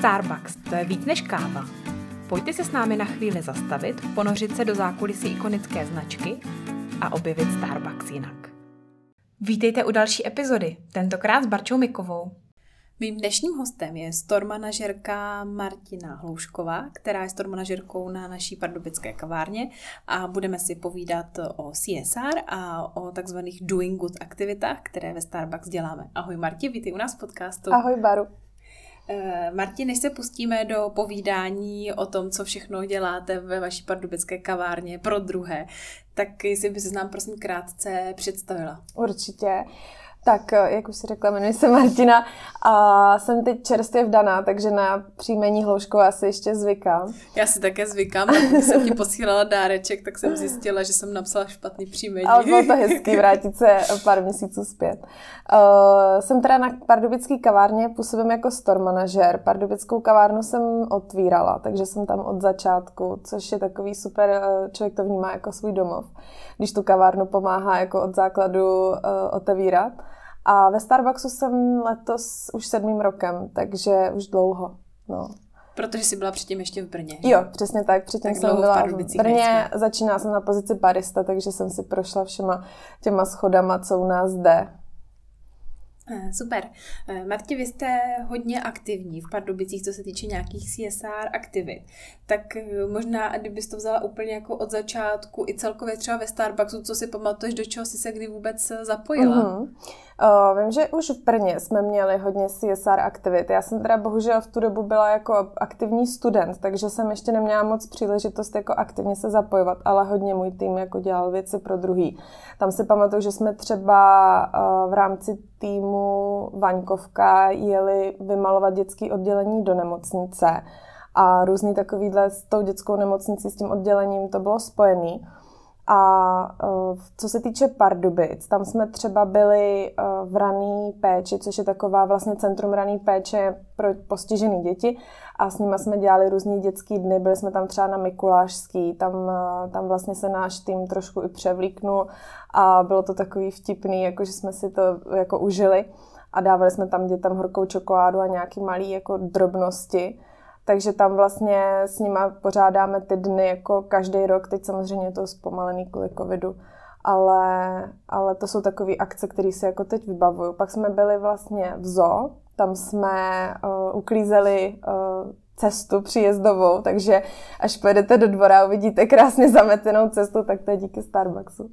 Starbucks, to je víc než káva. Pojďte se s námi na chvíli zastavit, ponořit se do zákulisí ikonické značky a objevit Starbucks jinak. Vítejte u další epizody, tentokrát s Barčou Mikovou. Mým dnešním hostem je store manažerka Martina Hloušková, která je store manažerkou na naší pardubické kavárně a budeme si povídat o CSR a o takzvaných Doing Good aktivitách, které ve Starbucks děláme. Ahoj Marti, vítej u nás v podcastu. Ahoj Baru. Martin, než se pustíme do povídání o tom, co všechno děláte ve vaší pardubické kavárně pro druhé, tak jestli bys nám prosím krátce představila. Určitě. Tak, jak už si řekla, jmenuji se Martina a jsem teď čerstvě vdaná, takže na příjmení Hloušková si ještě zvykám. Já si také zvykám, když jsem ti posílala dáreček, tak jsem zjistila, že jsem napsala špatný příjmení. Ale bylo to hezký vrátit se pár měsíců zpět. Jsem teda na pardubické kavárně, působím jako store manažer. Pardubickou kavárnu jsem otvírala, takže jsem tam od začátku, což je takový super, člověk to vnímá jako svůj domov, když tu kavárnu pomáhá jako od základu otevírat. A ve Starbucksu jsem letos už 7. rokem, takže už dlouho. No. Protože jsi byla předtím ještě v Brně. Že? Jo, přesně tak. Předtím tak jsem byla v Brně, začínala jsem na pozici barista, takže jsem si prošla všema těma schodama, co u nás jde. Super. Marti, vy jste hodně aktivní v Pardubicích, co se týče nějakých CSR aktivit. Tak možná, kdybys to vzala úplně jako od začátku i celkově třeba ve Starbucksu, co si pamatuješ, do čeho jsi se kdy vůbec zapojila? Vím, že už v Brně jsme měli hodně CSR aktivit. Já jsem teda bohužel v tu dobu byla jako aktivní student, takže jsem ještě neměla moc příležitost jako aktivně se zapojovat, ale hodně můj tým jako dělal věci pro druhý. Tam si pamatuju, že jsme třeba v rámci týmu Vaňkovka jeli vymalovat dětské oddělení do nemocnice a různý takovýhle s tou dětskou nemocnicí, s tím oddělením to bylo spojený. A co se týče Pardubic, tam jsme třeba byli v rané péči, což je taková vlastně centrum rané péče pro postižené děti a s nimi jsme dělali různý dětský dny, byli jsme tam třeba na Mikulášský, tam vlastně se náš tým trošku i převlíknul a bylo to takový vtipný, jakože jsme si to jako užili a dávali jsme tam dětem horkou čokoládu a nějaký malý jako drobnosti. Takže tam vlastně s nima pořádáme ty dny jako každý rok, teď samozřejmě je to zpomalený kvůli covidu, ale to jsou takové akce, které si jako teď vybavuju. Pak jsme byli vlastně v zoo, tam jsme uklízeli cestu příjezdovou, takže až pojedete do dvora a uvidíte krásně zametenou cestu, tak to je díky Starbucksu.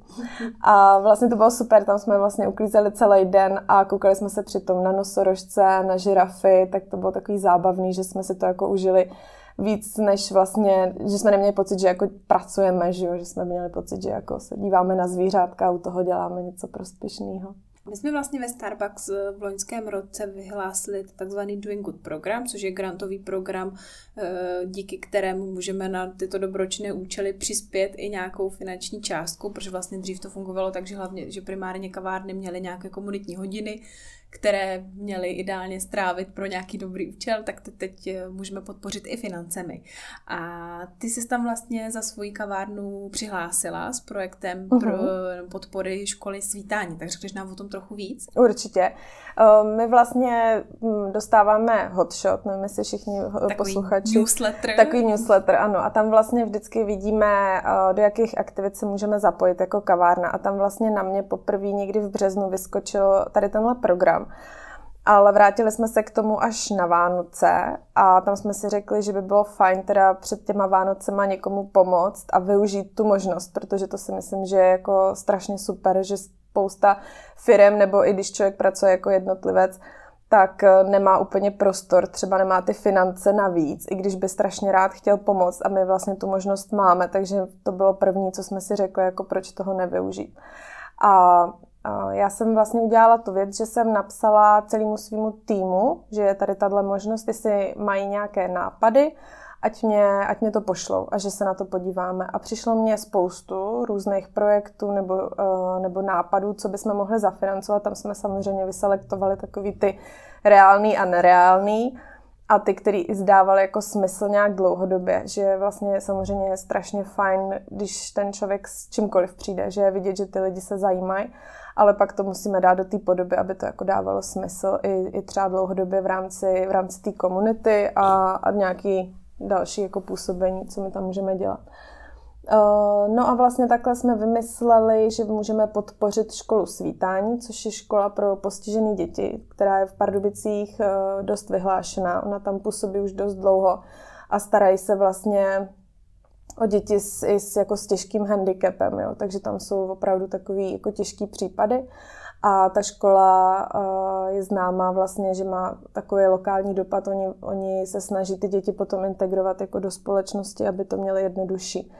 A vlastně to bylo super, tam jsme vlastně uklízeli celý den a koukali jsme se přitom na nosorožce, na žirafy, tak to bylo takový zábavný, že jsme si to jako užili víc, než vlastně, že jsme neměli pocit, že jako pracujeme, že jsme měli pocit, že jako se díváme na zvířátka a u toho děláme něco prospěšného. My jsme vlastně ve Starbucks v loňském roce vyhlásili takzvaný Doing Good program, což je grantový program, díky kterému můžeme na tyto dobročinné účely přispět i nějakou finanční částku, protože vlastně dřív to fungovalo tak, že hlavně, že primárně kavárny měly nějaké komunitní hodiny, které měly ideálně strávit pro nějaký dobrý účel, tak to teď můžeme podpořit i financemi. A ty jsi tam vlastně za svou kavárnu přihlásila s projektem pro podpory školy Svítání, takže řekneš nám o tom trochu víc? Určitě. My vlastně dostáváme hotshot, nevím, jestli všichni posluchači. Takový newsletter, ano. A tam vlastně vždycky vidíme, do jakých aktivit se můžeme zapojit jako kavárna. A tam vlastně na mě poprvé někdy v březnu vyskočil tady tenhle program. Ale vrátili jsme se k tomu až na Vánoce a tam jsme si řekli, že by bylo fajn teda před těma Vánocema někomu pomoct a využít tu možnost, protože to si myslím, že je jako strašně super, že spousta firem nebo i když člověk pracuje jako jednotlivec, tak nemá úplně prostor, třeba nemá ty finance navíc, i když by strašně rád chtěl pomoct a my vlastně tu možnost máme, takže to bylo první, co jsme si řekli, jako proč toho nevyužít. A já jsem vlastně udělala tu věc, že jsem napsala celému svýmu týmu, že je tady tato možnost, jestli mají nějaké nápady, ať mě to pošlou a že se na to podíváme. A přišlo mě spoustu různých projektů nebo nápadů, co bychom mohli zafinancovat. Tam jsme samozřejmě vyselektovali takový ty reálný a nereálný. a ty, který zdávaly jako smysl nějak dlouhodobě, že vlastně samozřejmě je strašně fajn, když ten člověk s čímkoliv přijde, že je vidět, že ty lidi se zajímají, ale pak to musíme dát do té podoby, aby to jako dávalo smysl i třeba dlouhodobě v rámci té komunity a nějaký další jako působení, co my tam můžeme dělat. No a vlastně takhle jsme vymysleli, že můžeme podpořit školu Svítání, což je škola pro postižené děti, která je v Pardubicích dost vyhlášená. Ona tam působí už dost dlouho a starají se vlastně o děti s těžkým handicapem, jo. Takže tam jsou opravdu takový jako těžký případy. A ta škola je známá vlastně, že má takový lokální dopad. Oni se snaží ty děti potom integrovat jako do společnosti, aby to měly jednodušší.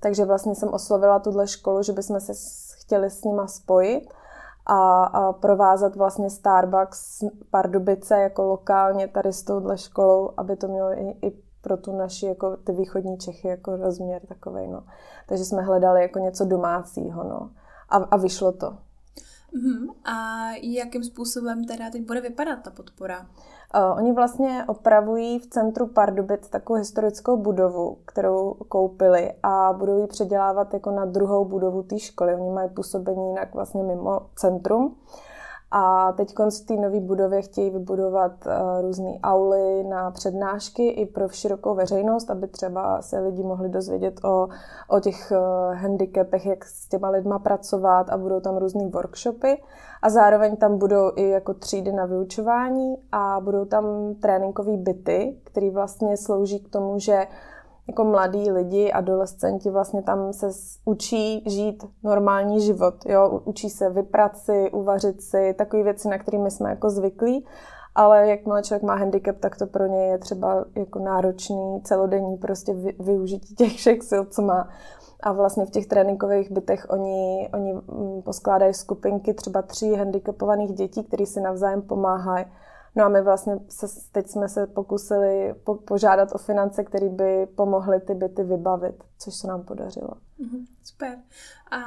Takže vlastně jsem oslovila tuhle školu, že bychom se chtěli s nima spojit a provázat vlastně Starbucks Pardubice jako lokálně tady s touhle školou, aby to mělo i pro tu naši, jako ty východní Čechy, jako rozměr takovej, no. Takže jsme hledali jako něco domácího, no. A vyšlo to. A jakým způsobem teda teď bude vypadat ta podpora? Oni vlastně opravují v centru Pardubic takovou historickou budovu, kterou koupili a budou ji předělávat jako na druhou budovu té školy. Oni mají působení jinak vlastně mimo centrum. A teď v té nové budově chtějí vybudovat různé auly na přednášky i pro širokou veřejnost, aby třeba se lidi mohli dozvědět o těch handicapech, jak s těma lidma pracovat, a budou tam různé workshopy. A zároveň tam budou i jako třídy na vyučování a budou tam tréninkové byty, které vlastně slouží k tomu, že jako mladí lidi, adolescenti vlastně tam se učí žít normální život. Jo? Učí se vyprat si, uvařit si, takové věci, na kterými jsme jako zvyklí, ale jakmile člověk má handicap, tak to pro něj je třeba jako náročný celodenní prostě využití těch všech sil, co má. A vlastně v těch tréninkových bytech oni poskládají skupinky třeba 3 handicapovaných dětí, které si navzájem pomáhají. No a my vlastně teď jsme se pokusili požádat o finance, které by pomohly ty byty vybavit, což se nám podařilo. Super. A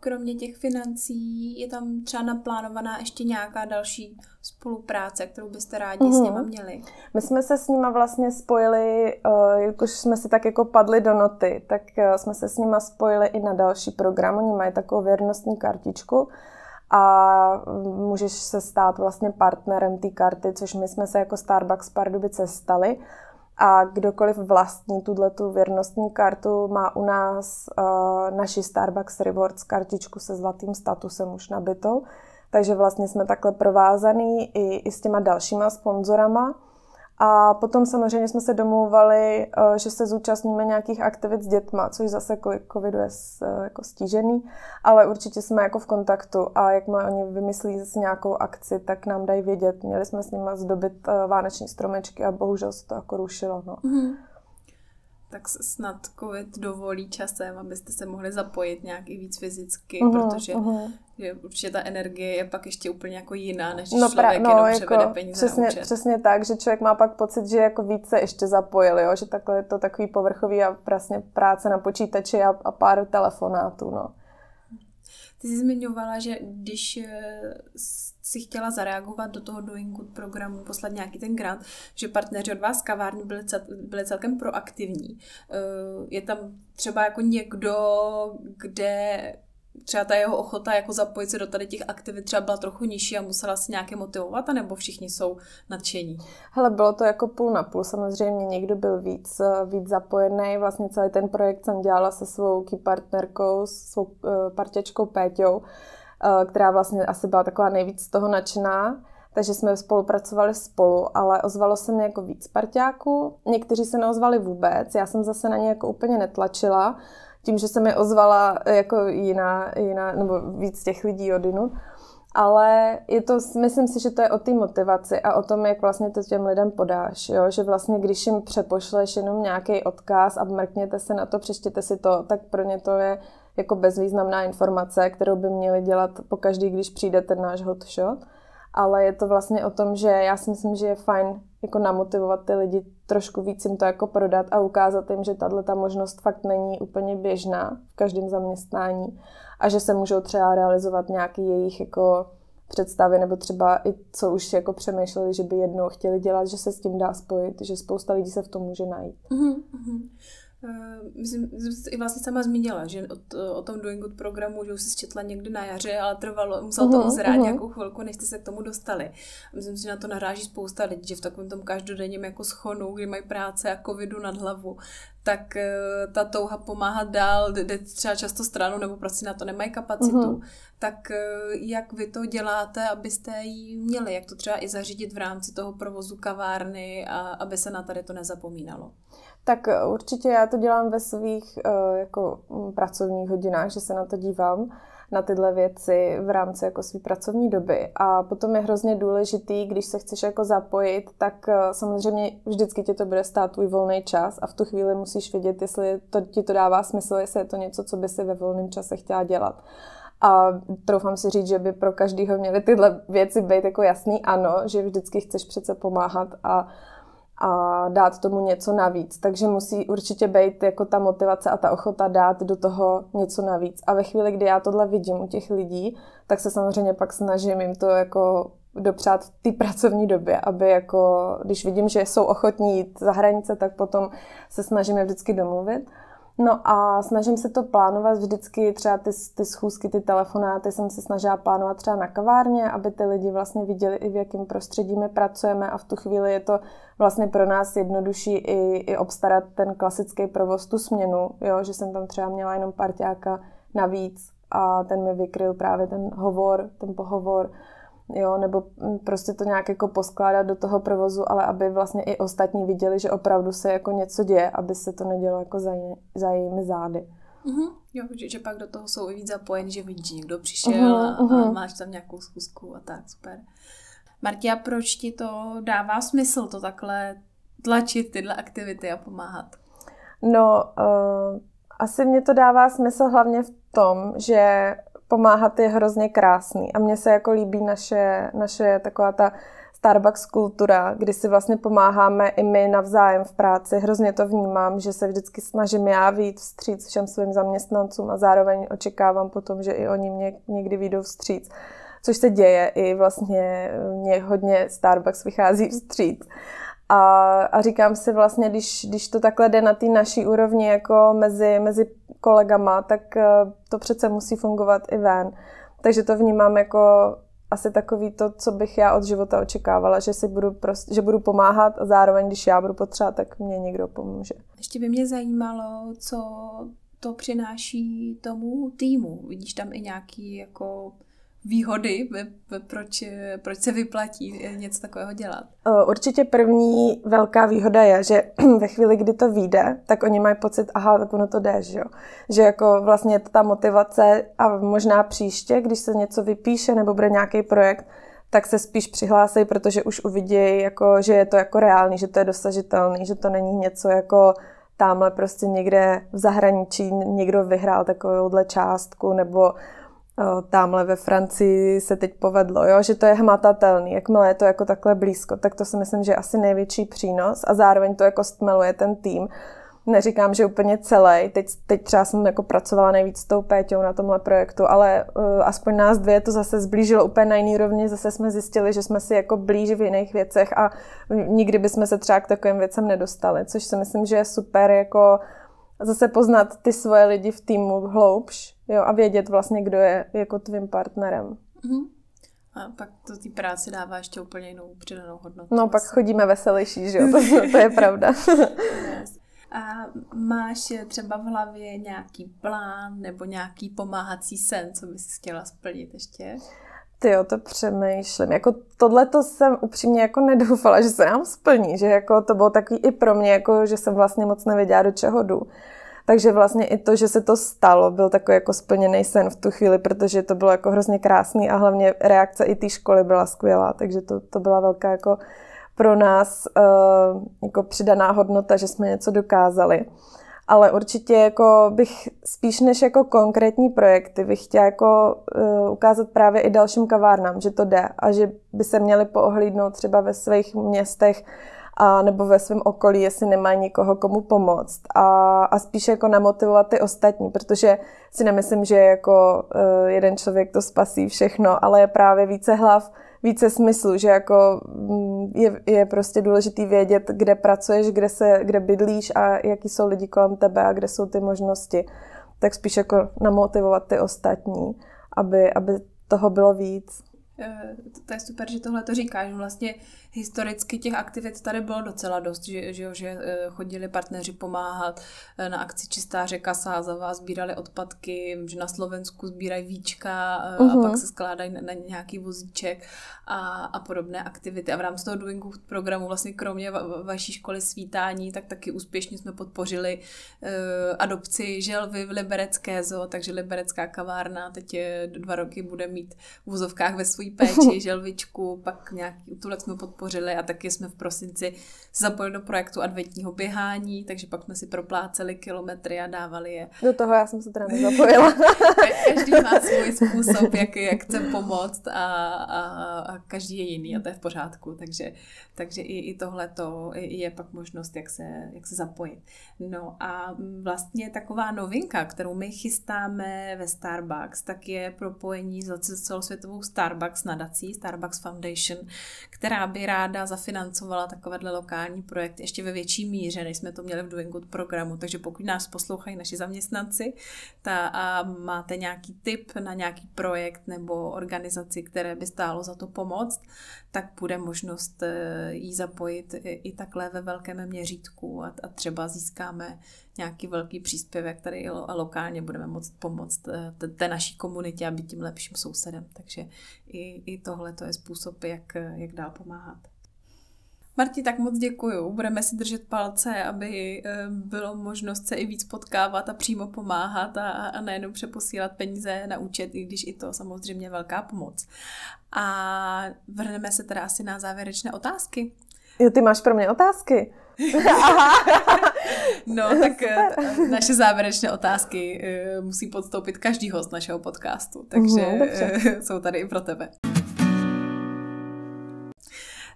kromě těch financí je tam třeba naplánovaná ještě nějaká další spolupráce, kterou byste rádi s nima měli? My jsme se s nima vlastně spojili, jakož jsme si tak jako padli do noty, tak jsme se s nima spojili i na další program. Oni mají takovou věrnostní kartičku, a můžeš se stát vlastně partnerem té karty, což my jsme se jako Starbucks Pardubice stali. A kdokoliv vlastní tuto věrnostní kartu, má u nás naši Starbucks Rewards kartičku se zlatým statusem už nabitou. Takže vlastně jsme takhle provázaný i s těma dalšíma sponzorama. A potom samozřejmě jsme se domlouvali, že se zúčastníme nějakých aktivit s dětma, což zase kvůli covidu je jako stížený, ale určitě jsme jako v kontaktu a jakmile oni vymyslí zase nějakou akci, tak nám dají vědět. Měli jsme s nimi zdobit vánoční stromečky a bohužel se to jako rušilo. No. Tak snad covid dovolí časem, abyste se mohli zapojit nějak i víc fyzicky, protože že určitě ta energie je pak ještě úplně jako jiná, než člověk jenom převede peníze na účet. Přesně tak, že člověk má pak pocit, že jako víc se ještě zapojil, jo? Že takhle je to takový povrchový a vlastně práce na počítači a pár telefonátů. No. Ty jsi zmiňovala, že když si chtěla zareagovat do toho Doing Good programu, poslat nějaký ten grant, že partneři od vás kavárny byli celkem proaktivní. Je tam třeba jako někdo, kde třeba ta jeho ochota jako zapojit se do tady těch aktivit třeba byla trochu nižší a musela se nějaké motivovat, anebo všichni jsou nadšení? Hele, bylo to jako půl na půl. Samozřejmě někdo byl víc zapojený. Vlastně celý ten projekt jsem dělala se svou key partnerkou, svou parťačkou Péťou, která vlastně asi byla taková nejvíc z toho nadšená. Takže jsme spolupracovali spolu, ale ozvalo se mě jako víc parťáků. Někteří se neozvali vůbec. Já jsem zase na ně jako úplně netlačila, tím, že se mi ozvala jako jiná nebo víc těch lidí odinut. Ale je to, myslím si, že to je o té motivaci a o tom, jak vlastně to těm lidem podáš. Jo? Že vlastně, když jim přepošleš jenom nějaký odkaz a mrkněte se na to, přečtěte si to, tak pro ně to je jako bezvýznamná informace, kterou by měli dělat pokaždý, když přijde ten náš hot shot. Ale je to vlastně o tom, že já si myslím, že je fajn jako namotivovat ty lidi, trošku víc jim to jako prodat a ukázat jim, že tato možnost fakt není úplně běžná v každém zaměstnání a že se můžou třeba realizovat nějaké jejich jako představy, nebo třeba i co už jako přemýšleli, že by jednou chtěli dělat, že se s tím dá spojit, že spousta lidí se v tom může najít. Myslím, že jsi i vlastně sama zmínila, že o tom Doing Good programu, že už jsi četla někdy na jaře, ale trvalo, muselo to zrát nějakou chvilku, než jste se k tomu dostali. Myslím si, že na to naráží spousta lidí, že v takovém tom každodenním jako schonu, kdy mají práce a covidu nad hlavu, tak ta touha pomáhat dál jde třeba často stranu, nebo prostě na to nemají kapacitu. Tak jak vy to děláte, abyste ji měli? Jak to třeba i zařídit v rámci toho provozu kavárny, a aby se na tady to nezapomínalo? Tak určitě já to dělám ve svých jako pracovních hodinách, že se na to dívám, na tyhle věci v rámci jako své pracovní doby. A potom je hrozně důležitý, když se chceš jako zapojit, tak samozřejmě vždycky ti to bude stát tvůj volný čas a v tu chvíli musíš vědět, jestli to, ti to dává smysl, jestli je to něco, co by si ve volném čase chtěla dělat. A troufám si říct, že by pro každýho měly tyhle věci být jako jasný ano, že vždycky chceš přece pomáhat a dát tomu něco navíc. Takže musí určitě být jako ta motivace a ta ochota dát do toho něco navíc. A ve chvíli, kdy já tohle vidím u těch lidí, tak se samozřejmě pak snažím jim to jako dopřát v té pracovní době, aby jako, když vidím, že jsou ochotní jít za hranice, tak potom se snažím je vždycky domluvit. No a snažím se to plánovat vždycky, třeba ty schůzky, ty telefonáty jsem se snažila plánovat třeba na kavárně, aby ty lidi vlastně viděli i v jakém prostředí my pracujeme a v tu chvíli je to vlastně pro nás jednodušší i obstarat ten klasický provoz, tu směnu, jo? Že jsem tam třeba měla jenom parťáka navíc a ten mi vykryl právě ten pohovor, jo? Nebo prostě to nějak jako poskládat do toho provozu, ale aby vlastně i ostatní viděli, že opravdu se jako něco děje, aby se to nedělo jako za jejími zády. Jo, že pak do toho jsou i víc zapojen, že vidí, že někdo přišel a máš tam nějakou schůzku a tak, super. Martina, proč ti to dává smysl to takhle tlačit tyhle aktivity a pomáhat? No, asi mě to dává smysl hlavně v tom, že pomáhat je hrozně krásný a mně se jako líbí naše taková ta Starbucks kultura, kdy si vlastně pomáháme i my navzájem v práci. Hrozně to vnímám, že se vždycky snažím já vyjít vstříc všem svým zaměstnancům a zároveň očekávám potom, že i oni mě někdy vyjdou vstříc. Což se děje i vlastně mě hodně Starbucks vychází vstříc. A říkám si vlastně, když to takhle jde na té naší úrovni jako mezi kolegama, tak to přece musí fungovat i ven. Takže to vnímám jako asi takový to, co bych já od života očekávala, že si budu pomáhat a zároveň, když já budu potřebovat, tak mě někdo pomůže. Ještě by mě zajímalo, co to přináší tomu týmu. Vidíš tam i nějaký jako výhody, proč se vyplatí něco takového dělat? Určitě první velká výhoda je, že ve chvíli, kdy to vyjde, tak oni mají pocit, aha, tak ono to jde, že jo. Že jako vlastně ta motivace a možná příště, když se něco vypíše nebo bude nějaký projekt, tak se spíš přihlásí, protože už uvidějí, jako, že je to jako reálný, že to je dosažitelný, že to není něco jako tamhle prostě někde v zahraničí někdo vyhrál takovouhle částku nebo tamhle ve Francii se teď povedlo, jo? Že to je hmatatelný, jakmile je to jako takhle blízko, tak to si myslím, že je asi největší přínos a zároveň to jako stmeluje ten tým. Neříkám, že úplně celý, teď třeba jsem jako pracovala nejvíc s tou Péťou na tomhle projektu, ale aspoň nás dvě to zase zblížilo úplně na jiný rovni, zase jsme zjistili, že jsme si jako blíž v jiných věcech a nikdy bychom se třeba k takovým věcem nedostali, což si myslím, že je super jako zase poznat ty svoje lidi v týmu hloubš, jo, a vědět vlastně, kdo je jako tvým partnerem. A pak to té práci dává ještě úplně jinou přidanou hodnotu. No, pak chodíme veselější, že jo, to je pravda. A máš třeba v hlavě nějaký plán nebo nějaký pomáhací sen, co bys chtěla splnit ještě? Tyjo, to přemýšlím. Jako tohleto jsem upřímně jako nedoufala, že se nám splní, že jako to bylo takový i pro mě, jako že jsem vlastně moc nevěděla, do čeho jdu. Takže vlastně i to, že se to stalo, byl takový jako splněný sen v tu chvíli, protože to bylo jako hrozně krásný a hlavně reakce i té školy byla skvělá, takže to byla velká jako pro nás jako přidaná hodnota, že jsme něco dokázali. Ale určitě jako bych spíš než jako konkrétní projekty bych chtěla jako ukázat právě i dalším kavárnám, že to jde a že by se měli poohlídnout třeba ve svých městech a nebo ve svém okolí, jestli nemá někoho, komu pomoct. A spíš jako namotivovat ty ostatní, protože si nemyslím, že jako jeden člověk to spasí všechno, ale je právě více hlav, více smyslu, že jako je prostě důležitý vědět, kde pracuješ, kde bydlíš a jaký jsou lidi kolem tebe a kde jsou ty možnosti. Tak spíš jako namotivovat ty ostatní, aby toho bylo víc. To je super, že tohle to říkáš. Vlastně historicky těch aktivit tady bylo docela dost, že chodili partneři pomáhat na akci Čistá řeka Sázava, sbírali odpadky, že na Slovensku sbírají víčka a pak se skládají na nějaký vozíček a podobné aktivity. A v rámci toho Doing Good programu vlastně kromě vaší školy Svítání, tak taky úspěšně jsme podpořili adopci želvy v Liberecké zoo, takže liberecká kavárna teď 2 roky bude mít v vozovkách ve svojí péči želvičku, pak nějaký tuhle jsme podpořili a taky jsme v prosinci zapojili do projektu adventního běhání, takže pak jsme si propláceli kilometry a dávali je. Do toho já jsem se teda nezapojila. Každý má svůj způsob, jak chce pomoct a každý je jiný a to je v pořádku, takže i tohleto je pak možnost, jak se zapojit. No a vlastně taková novinka, kterou my chystáme ve Starbucks, tak je propojení s celosvětovou Starbucks nadací, Starbucks Foundation, která by ráda zafinancovala takovéhle lokální projekt ještě ve větší míře, než jsme to měli v Doing Good programu. Takže pokud nás poslouchají naši zaměstnanci a máte nějaký tip na nějaký projekt nebo organizaci, které by stálo za to pomoct, tak bude možnost jí zapojit i takhle ve velkém měřítku a třeba získáme nějaký velký příspěvek, který lokálně budeme moct pomoct té naší komunitě a být tím lepším sousedem. Takže i tohle to je způsob, jak dál pomáhat. Marti, tak moc děkuju. Budeme si držet palce, aby bylo možnost se i víc potkávat a přímo pomáhat a nejenom přeposílat peníze na účet, i když i to samozřejmě velká pomoc. A vrhneme se teda asi na závěrečné otázky. Jo, ty máš pro mě otázky? No, tak naše závěrečné otázky musí podstoupit každý host našeho podcastu, takže jsou tady i pro tebe.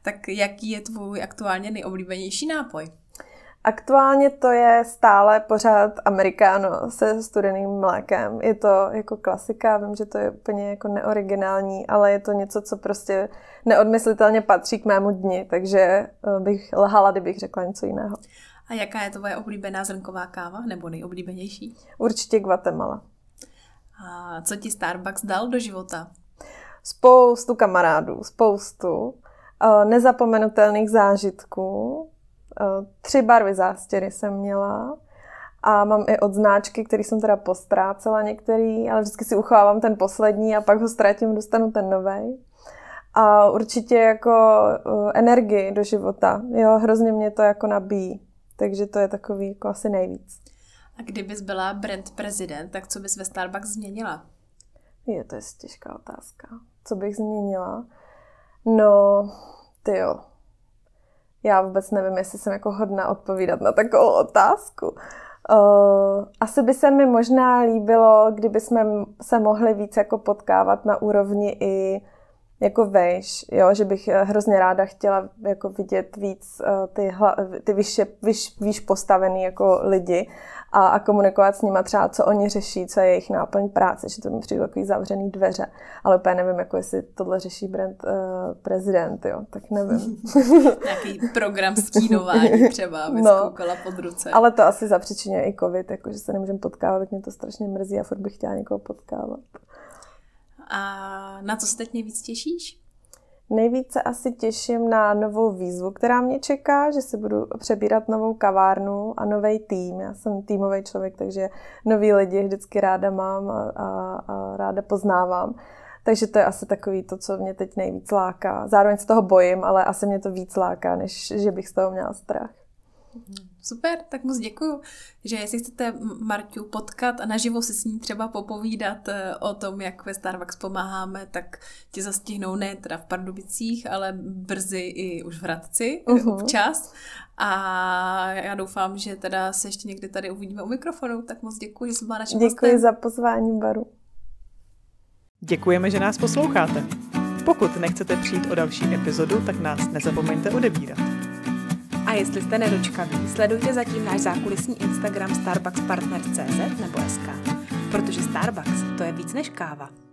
Tak jaký je tvůj aktuálně nejoblíbenější nápoj? Aktuálně to je stále pořád americano se studeným mlékem. Je to jako klasika, vím, že to je úplně jako neoriginální, ale je to něco, co prostě neodmyslitelně patří k mému dni, takže bych lhala, kdybych řekla něco jiného. A jaká je tvoje oblíbená zrnková káva, nebo nejoblíbenější? Určitě Guatemala. A co ti Starbucks dal do života? Spoustu kamarádů, spoustu nezapomenutelných zážitků. 3 barvy zástěry jsem měla a mám i od značky, který jsem teda postrácela některý, ale vždycky si uchovávám ten poslední a pak ho ztratím, dostanu ten novej. A určitě jako energii do života. Jo, hrozně mě to jako nabíjí. Takže to je takový jako asi nejvíc. A kdybys byla brand prezident, tak co bys ve Starbucks změnila? Jo, to je těžká otázka. Co bych změnila? No, tyjo. Já vůbec nevím, jestli jsem jako hodná odpovídat na takovou otázku. Asi by se mi možná líbilo, kdyby jsme se mohli víc jako potkávat na úrovni i jako vejš, jo? Že bych hrozně ráda chtěla jako vidět víc ty výš postavený jako lidi a komunikovat s nima třeba, co oni řeší, co je jejich náplň práce, že to mi přijde takový zavřený dveře. Ale úplně nevím, jako jestli tohle řeší brand prezident, jo, tak nevím. Nějaký program stínování třeba, aby zkoukala pod ruce. Ale to asi zapříčinuje i covid, jakože se nemůžeme potkávat, tak mě to strašně mrzí a furt bych chtěla někoho potkávat. A na co se teď nejvíc těšíš? Nejvíce asi těším na novou výzvu, která mě čeká, že si budu přebírat novou kavárnu a nový tým. Já jsem týmový člověk, takže nový lidi vždycky ráda mám a ráda poznávám. Takže to je asi takový to, co mě teď nejvíc láká. Zároveň se toho bojím, ale asi mě to víc láká, než že bych z toho měla strach. Super, tak moc děkuju, že jestli chcete Marťu potkat a naživo si s ní třeba popovídat o tom, jak ve Starbucks pomáháme, tak tě zastihnou ne teda v Pardubicích, ale brzy i už v Hradci občas. A já doufám, že teda se ještě někdy tady uvidíme u mikrofonu, tak moc děkuju, že jsi byla naším hostem. Děkuji za pozvání, Baru. Děkujeme, že nás posloucháte. Pokud nechcete přijít o další epizodu, tak nás nezapomeňte odebírat. A jestli jste nedočkaví, sledujte zatím náš zákulisní Instagram starbuckspartner.cz nebo SK, protože Starbucks to je víc než káva.